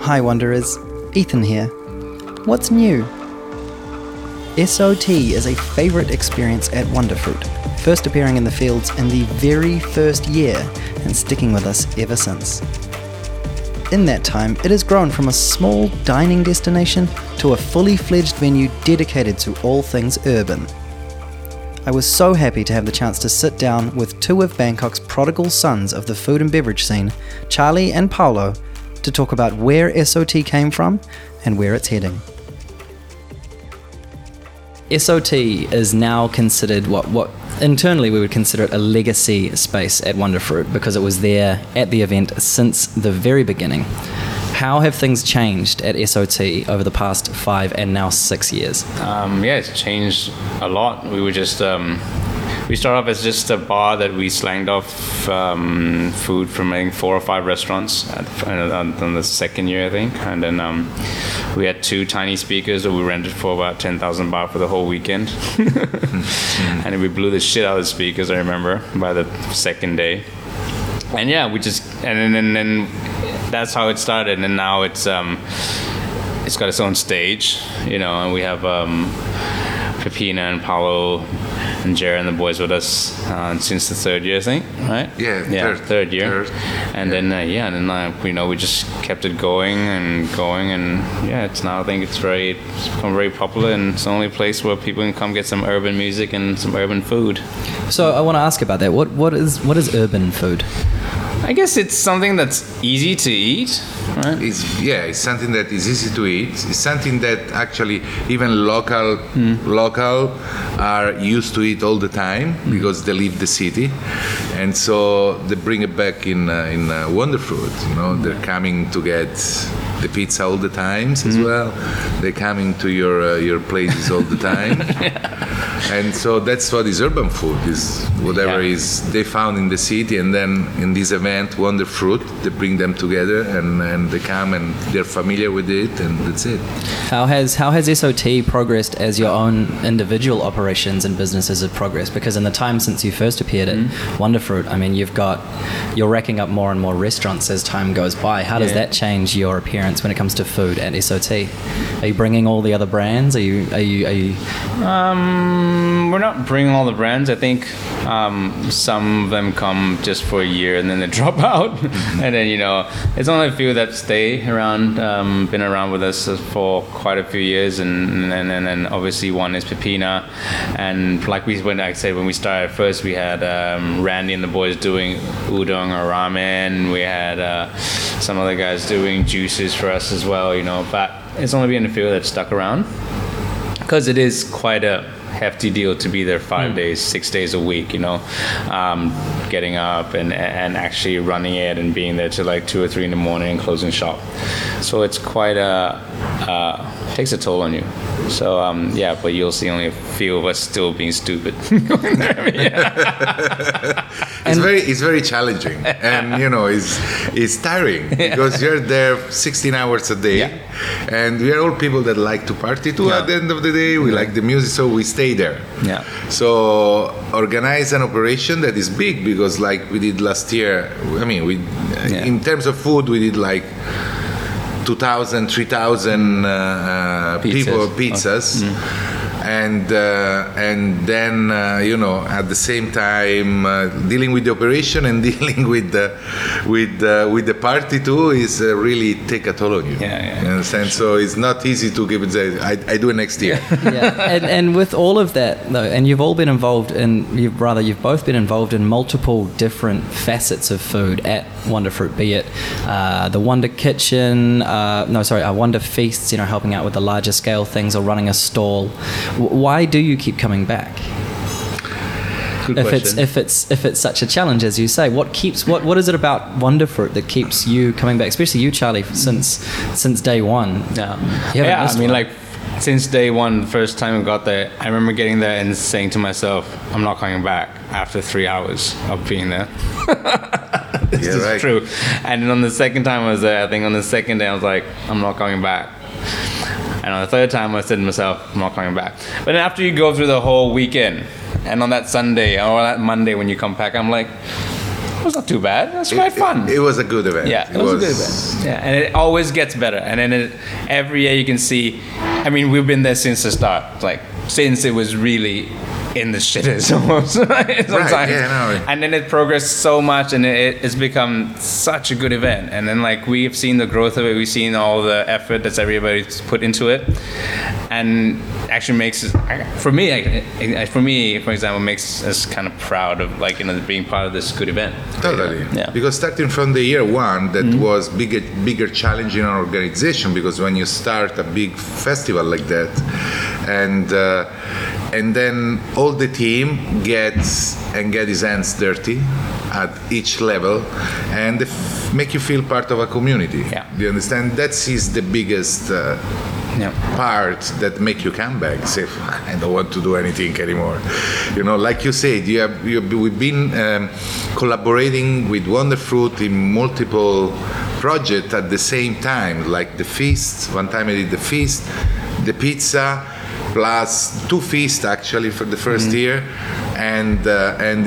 Hi Wanderers, Ethan here. What's new? SOT is a favourite experience at Wonderfruit, first appearing in the fields in the very first year and sticking with us ever since. In that time, it has grown from a small dining destination to a fully fledged venue dedicated to all things urban. I was so happy to have the chance to sit down with two of Bangkok's prodigal sons of the food and beverage scene, Charlie and Paolo, to talk about where SOT came from and where it's heading. SOT is now considered what internally we would consider it a legacy space at Wonderfruit, because it was there at the event since the very beginning. How have things changed at SOT over the past 5 and now 6 years? It's changed a lot. We were just we started off as just a bar that we slanged off food from, I think, 4 or 5 restaurants on the second year, I think. And then we had 2 tiny speakers that we rented for about 10,000 baht for the whole weekend. And we blew the shit out of the speakers, I remember, by the second day. And yeah, we just, and then that's how it started. And now it's got its own stage, you know, and we have Pepina and Paolo and Jared and the boys with us since the third year, I think, right? Yeah, third year. Then we just kept it going, and yeah, it's now, I think it's become very popular, and it's the only place where people can come get some urban music and some urban food. So I want to ask about that. What is urban food? I guess it's something that's easy to eat, right? It's something that is easy to eat. It's something that actually even local are used to eat all the time because they leave the city, and so they bring it back in Wonderfruit. You know, they're coming to get the pizza all the times as well. They're coming to your places all the time, and so that's what is urban food. Is whatever is they found in the city, and then in this event, Wonderfruit, they bring them together and they come and they're familiar with it, and that's it. How has SOT progressed as your own individual operations and businesses have progressed? Because in the time since you first appeared at Wonderfruit, I mean, you're racking up more and more restaurants as time goes by. How does that change your appearance when it comes to food at SOT? Are you bringing all the other brands? Are you? We're not bringing all the brands. I think some of them come just for a year and then they drop out, and then, you know, it's only a few that stay around, been around with us for quite a few years, and obviously one is Pepina, and like I said when we started first, we had Randy and the boys doing udon or ramen. We had some other guys doing juices for us as well, you know, but it's only been a few that stuck around, because it is quite a hefty deal to be there 5 days, 6 days a week, you know, getting up and actually running it and being there till like 2 or 3 in the morning and closing shop. So it's quite takes a toll on you. So but you'll see only a few of us still being stupid. It's very challenging, and you know, it's tiring because you're there 16 hours a day, and we are all people that like to party too. At the end of the day, we like the music, so we stay there. Yeah. So organize an operation that is big, because like we did last year, I mean, in terms of food, we did like 2,000, 3,000 pizzas. And then at the same time dealing with the operation and dealing with the party too is really take a toll on you. You understand? So it's not easy to give it. I do it next year. And with all of that though, and you've both been involved in multiple different facets of food at Wonderfruit, be it the Wonder Kitchen, Wonder Feasts, you know, helping out with the larger scale things, or running a stall. Why do you keep coming back? Good question. If it's such a challenge, as you say, what is it about Wonderfruit that keeps you coming back, especially you, Charlie, since day one? Since day one, the first time I got there, I remember getting there and saying to myself, "I'm not coming back." After 3 hours of being there. This is true. And then on the second time I was there, I think on the second day I was like, "I'm not coming back." And on the third time I said to myself, I'm not coming back. But then after you go through the whole weekend, and on that Sunday or that Monday when you come back, I'm like, it was not too bad. It was quite fun. It was a good event. Yeah, it was a good event. Yeah, and it always gets better. And then every year you can see, I mean, we've been there since the start. Like, since it was really in the shitters almost. Sometimes. Right, yeah, no. And then it progressed so much, and it's become such a good event. And then, like, we've seen the growth of it. We've seen all the effort that's everybody's put into it, and actually makes us, for me, for example, makes us kind of proud of, like, you know, being part of this good event. Totally. Yeah. Because starting from the year one, that was bigger challenge in our organization, because when you start a big festival like that, and then all the team gets his hands dirty at each level, and make you feel part of a community. Yeah. Do you understand? That is the biggest part that make you come back. Say, I don't want to do anything anymore. You know, like you said, we've been collaborating with Wonderfruit in multiple projects at the same time, like the feast. One time I did the feast, the pizza, plus two feasts actually for the first year, and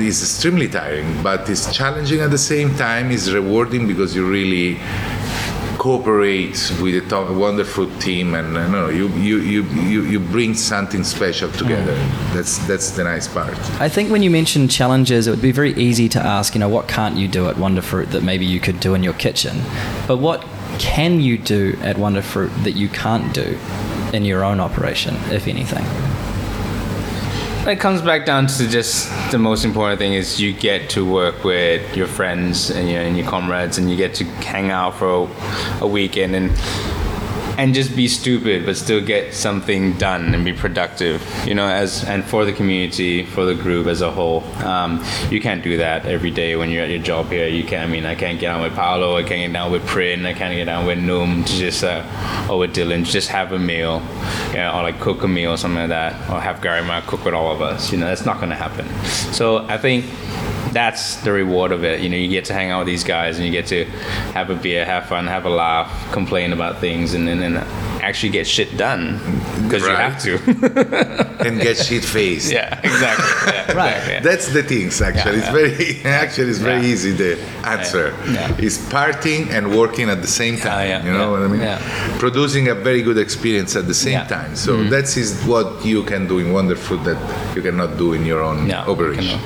it's extremely tiring, but it's challenging at the same time. It's rewarding because you really cooperate with the wonderful team, and you bring something special together. That's the nice part. I think when you mention challenges, it would be very easy to ask, you know, what can't you do at Wonderfruit that maybe you could do in your kitchen? But what can you do at Wonderfruit that you can't do in your own operation, if anything? It comes back down to just the most important thing is you get to work with your friends and your comrades, and you get to hang out for a weekend and just be stupid, but still get something done and be productive, you know, and for the community, for the group as a whole. You can't do that every day when you're at your job here. You can't. I mean, I can't get down with Paolo, I can't get down with Prin, I can't get down with Noom, to just, or with Dylan, to just have a meal, you know, or like cook a meal or something like that, or have Garima cook with all of us. You know, that's not gonna happen. So I think that's the reward of it. You know, you get to hang out with these guys, and you get to have a beer, have fun, have a laugh, complain about things, and actually get shit done, because you have to and get shit faced. Yeah, exactly. Yeah, right. Exactly, yeah. That's the things actually. Yeah, it's very easy the answer. Yeah. Yeah. It's partying and working at the same time. You know what I mean? Yeah. Producing a very good experience at the same time. So that is what you can do in Wonderfruit that you cannot do in your own operation.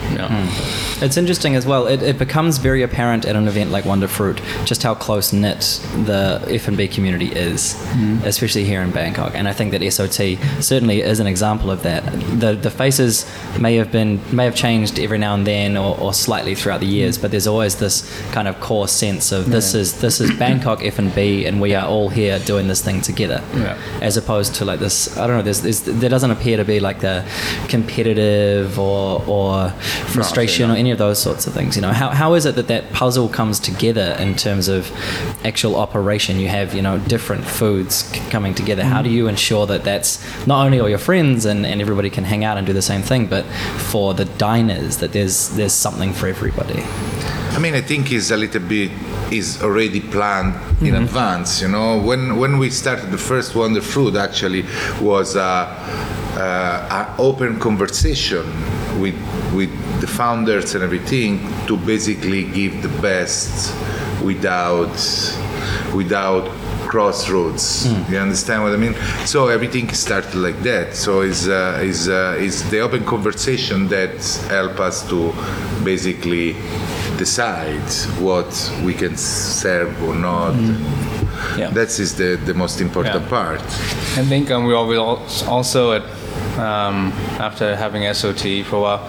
It's interesting as well. It becomes very apparent at an event like Wonderfruit just how close knit the F&B community is, especially here in Bangkok. And I think that SOT certainly is an example of that. The faces may have changed every now and then, or slightly throughout the years, but there's always this kind of core sense of this is Bangkok F&B, and we are all here doing this thing together. Yeah. As opposed to like this, I don't know. There doesn't appear to be like the competitive or frustration or any of those sorts of things. You know, how is it that puzzle comes together in terms of actual operation? You have, you know, different foods coming together. How do you ensure that that's not only all your friends and everybody can hang out and do the same thing, but for the diners that there's something for everybody? I mean, I think it's a little bit is already planned in advance. You know, when we started the first Wonderfruit, actually was an open conversation with the founders and everything to basically give the best without crossroads. You understand what I mean? So everything started like that. So is the open conversation that help us to basically decide what we can serve or not. That is the most important part. I think we always also at after having SOT for a while,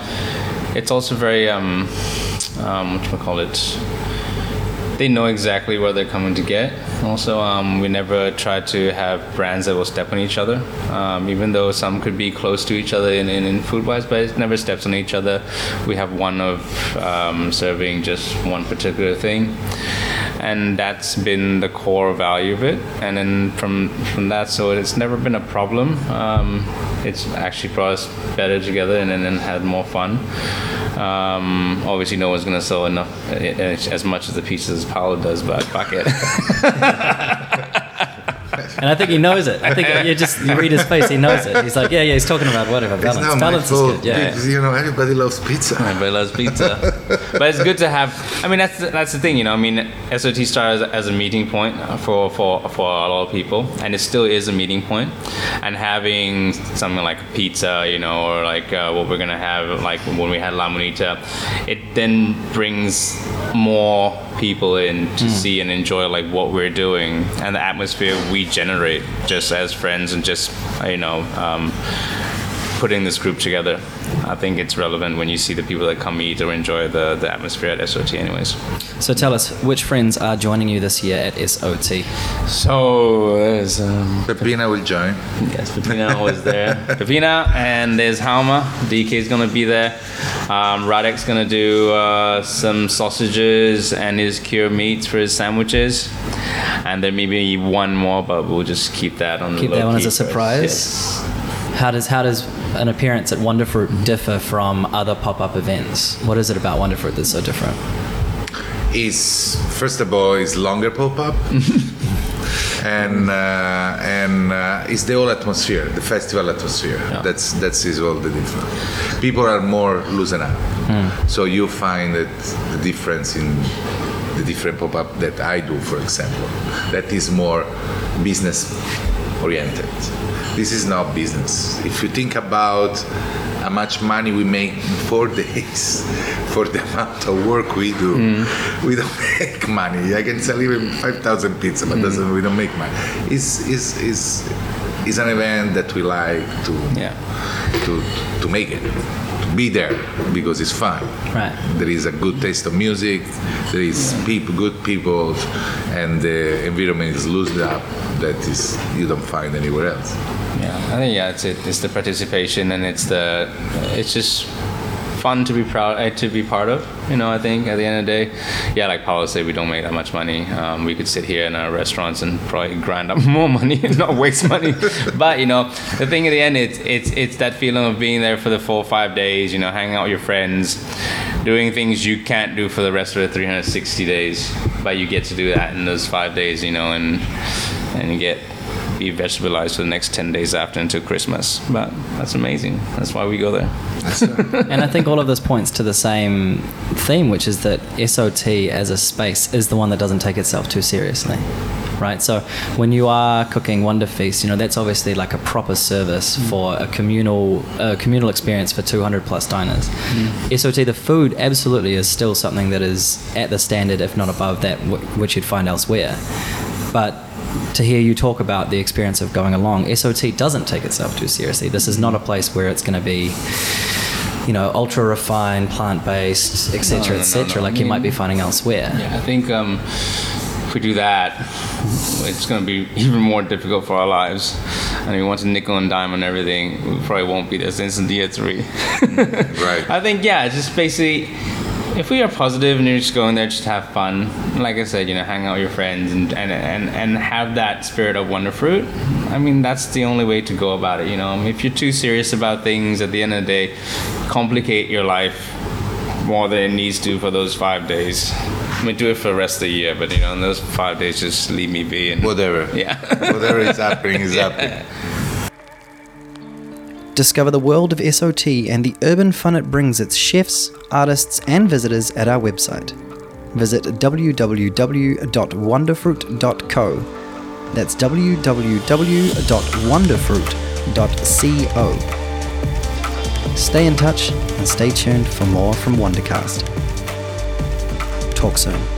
it's also very they know exactly what they're coming to get. Also, we never try to have brands that will step on each other, even though some could be close to each other in food-wise, but it never steps on each other. We have one of serving just one particular thing, and that's been the core value of it. And then from that, so it's never been a problem. It's actually brought us better together and had more fun. Obviously, no one's going to sell enough, as much of the pieces as Paolo does, but fuck it. And I think he knows it. I think you read his face, he knows it. He's like, yeah, he's talking about whatever. Balance is good. Yeah. You know, everybody loves pizza. Everybody loves pizza. But it's good to have, I mean, that's the thing, you know, I mean, SOT started as a meeting point for a lot of people, and it still is a meeting point. And having something like pizza, you know, or like what we're going to have, like when we had La Monita, it then brings more people in to see and enjoy like what we're doing and the atmosphere we generate just as friends and just, you know, putting this group together. I think it's relevant when you see the people that come eat or enjoy the atmosphere at SOT anyways. So tell us, which friends are joining you this year at SOT? So there's... Pepina will join. Yes, Pepina was there. Pepina, and there's Hauma. DK's going to be there. Radek's going to do some sausages and his cured meats for his sandwiches. And there may be one more, but we'll just keep that on the low key. Keep that one as a surprise? Yes. How does an appearance at Wonderfruit differ from other pop-up events? What is it about Wonderfruit that's so different? It's, first of all, it's longer pop-up, and it's the whole atmosphere, the festival atmosphere. Yeah. That's all the difference. People are more loosened up, so you find that the difference in the different pop-up that I do, for example, that is more business-oriented. This is not business. If you think about how much money we make in 4 days for the amount of work we do, we don't make money. I can sell even 5,000 pizzas, but we don't make money. It's an event that we like to make it, to be there because it's fun. Right. There is a good taste of music. There is good people, and the environment is loosened up. That is, you don't find anywhere else. Yeah, I think it's the participation, and it's just fun to be part of. You know, I think at the end of the day, like Paolo said, we don't make that much money. We could sit here in our restaurants and probably grind up more money and not waste money. But you know, the thing at the end, it's that feeling of being there for the 4 or 5 days. You know, hanging out with your friends, doing things you can't do for the rest of the 360 days, but you get to do that in those 5 days. You know, and be vegetabilized for the next 10 days after until Christmas. But that's amazing. That's why we go there. And I think all of this points to the same theme, which is that SOT as a space is the one that doesn't take itself too seriously. Right? So when you are cooking Wonder Feast, you know, that's obviously like a proper service for a communal experience for 200 plus diners. SOT, the food absolutely is still something that is at the standard, if not above that, which you'd find elsewhere. But to hear you talk about the experience of going along, SOT doesn't take itself too seriously. This is not a place where it's going to be, you know, ultra refined, plant-based, etc., etc., like you might be finding elsewhere. Yeah, I think if we do that, it's going to be even more difficult for our lives. And if we want to nickel and dime on everything, we probably won't be there since year three. Right. I think, it's just basically... If we are positive and you're just going there, just have fun. Like I said, you know, hang out with your friends and have that spirit of Wonderfruit. I mean, that's the only way to go about it, you know. If you're too serious about things, at the end of the day, complicate your life more than it needs to for those 5 days. I mean, do it for the rest of the year, but, you know, in those 5 days, just leave me be. And whatever. Yeah. Whatever is happening is happening. Discover the world of SOT and the urban fun it brings its chefs, artists and visitors at our website. Visit www.wonderfruit.co. That's www.wonderfruit.co. Stay in touch and stay tuned for more from Wondercast. Talk soon.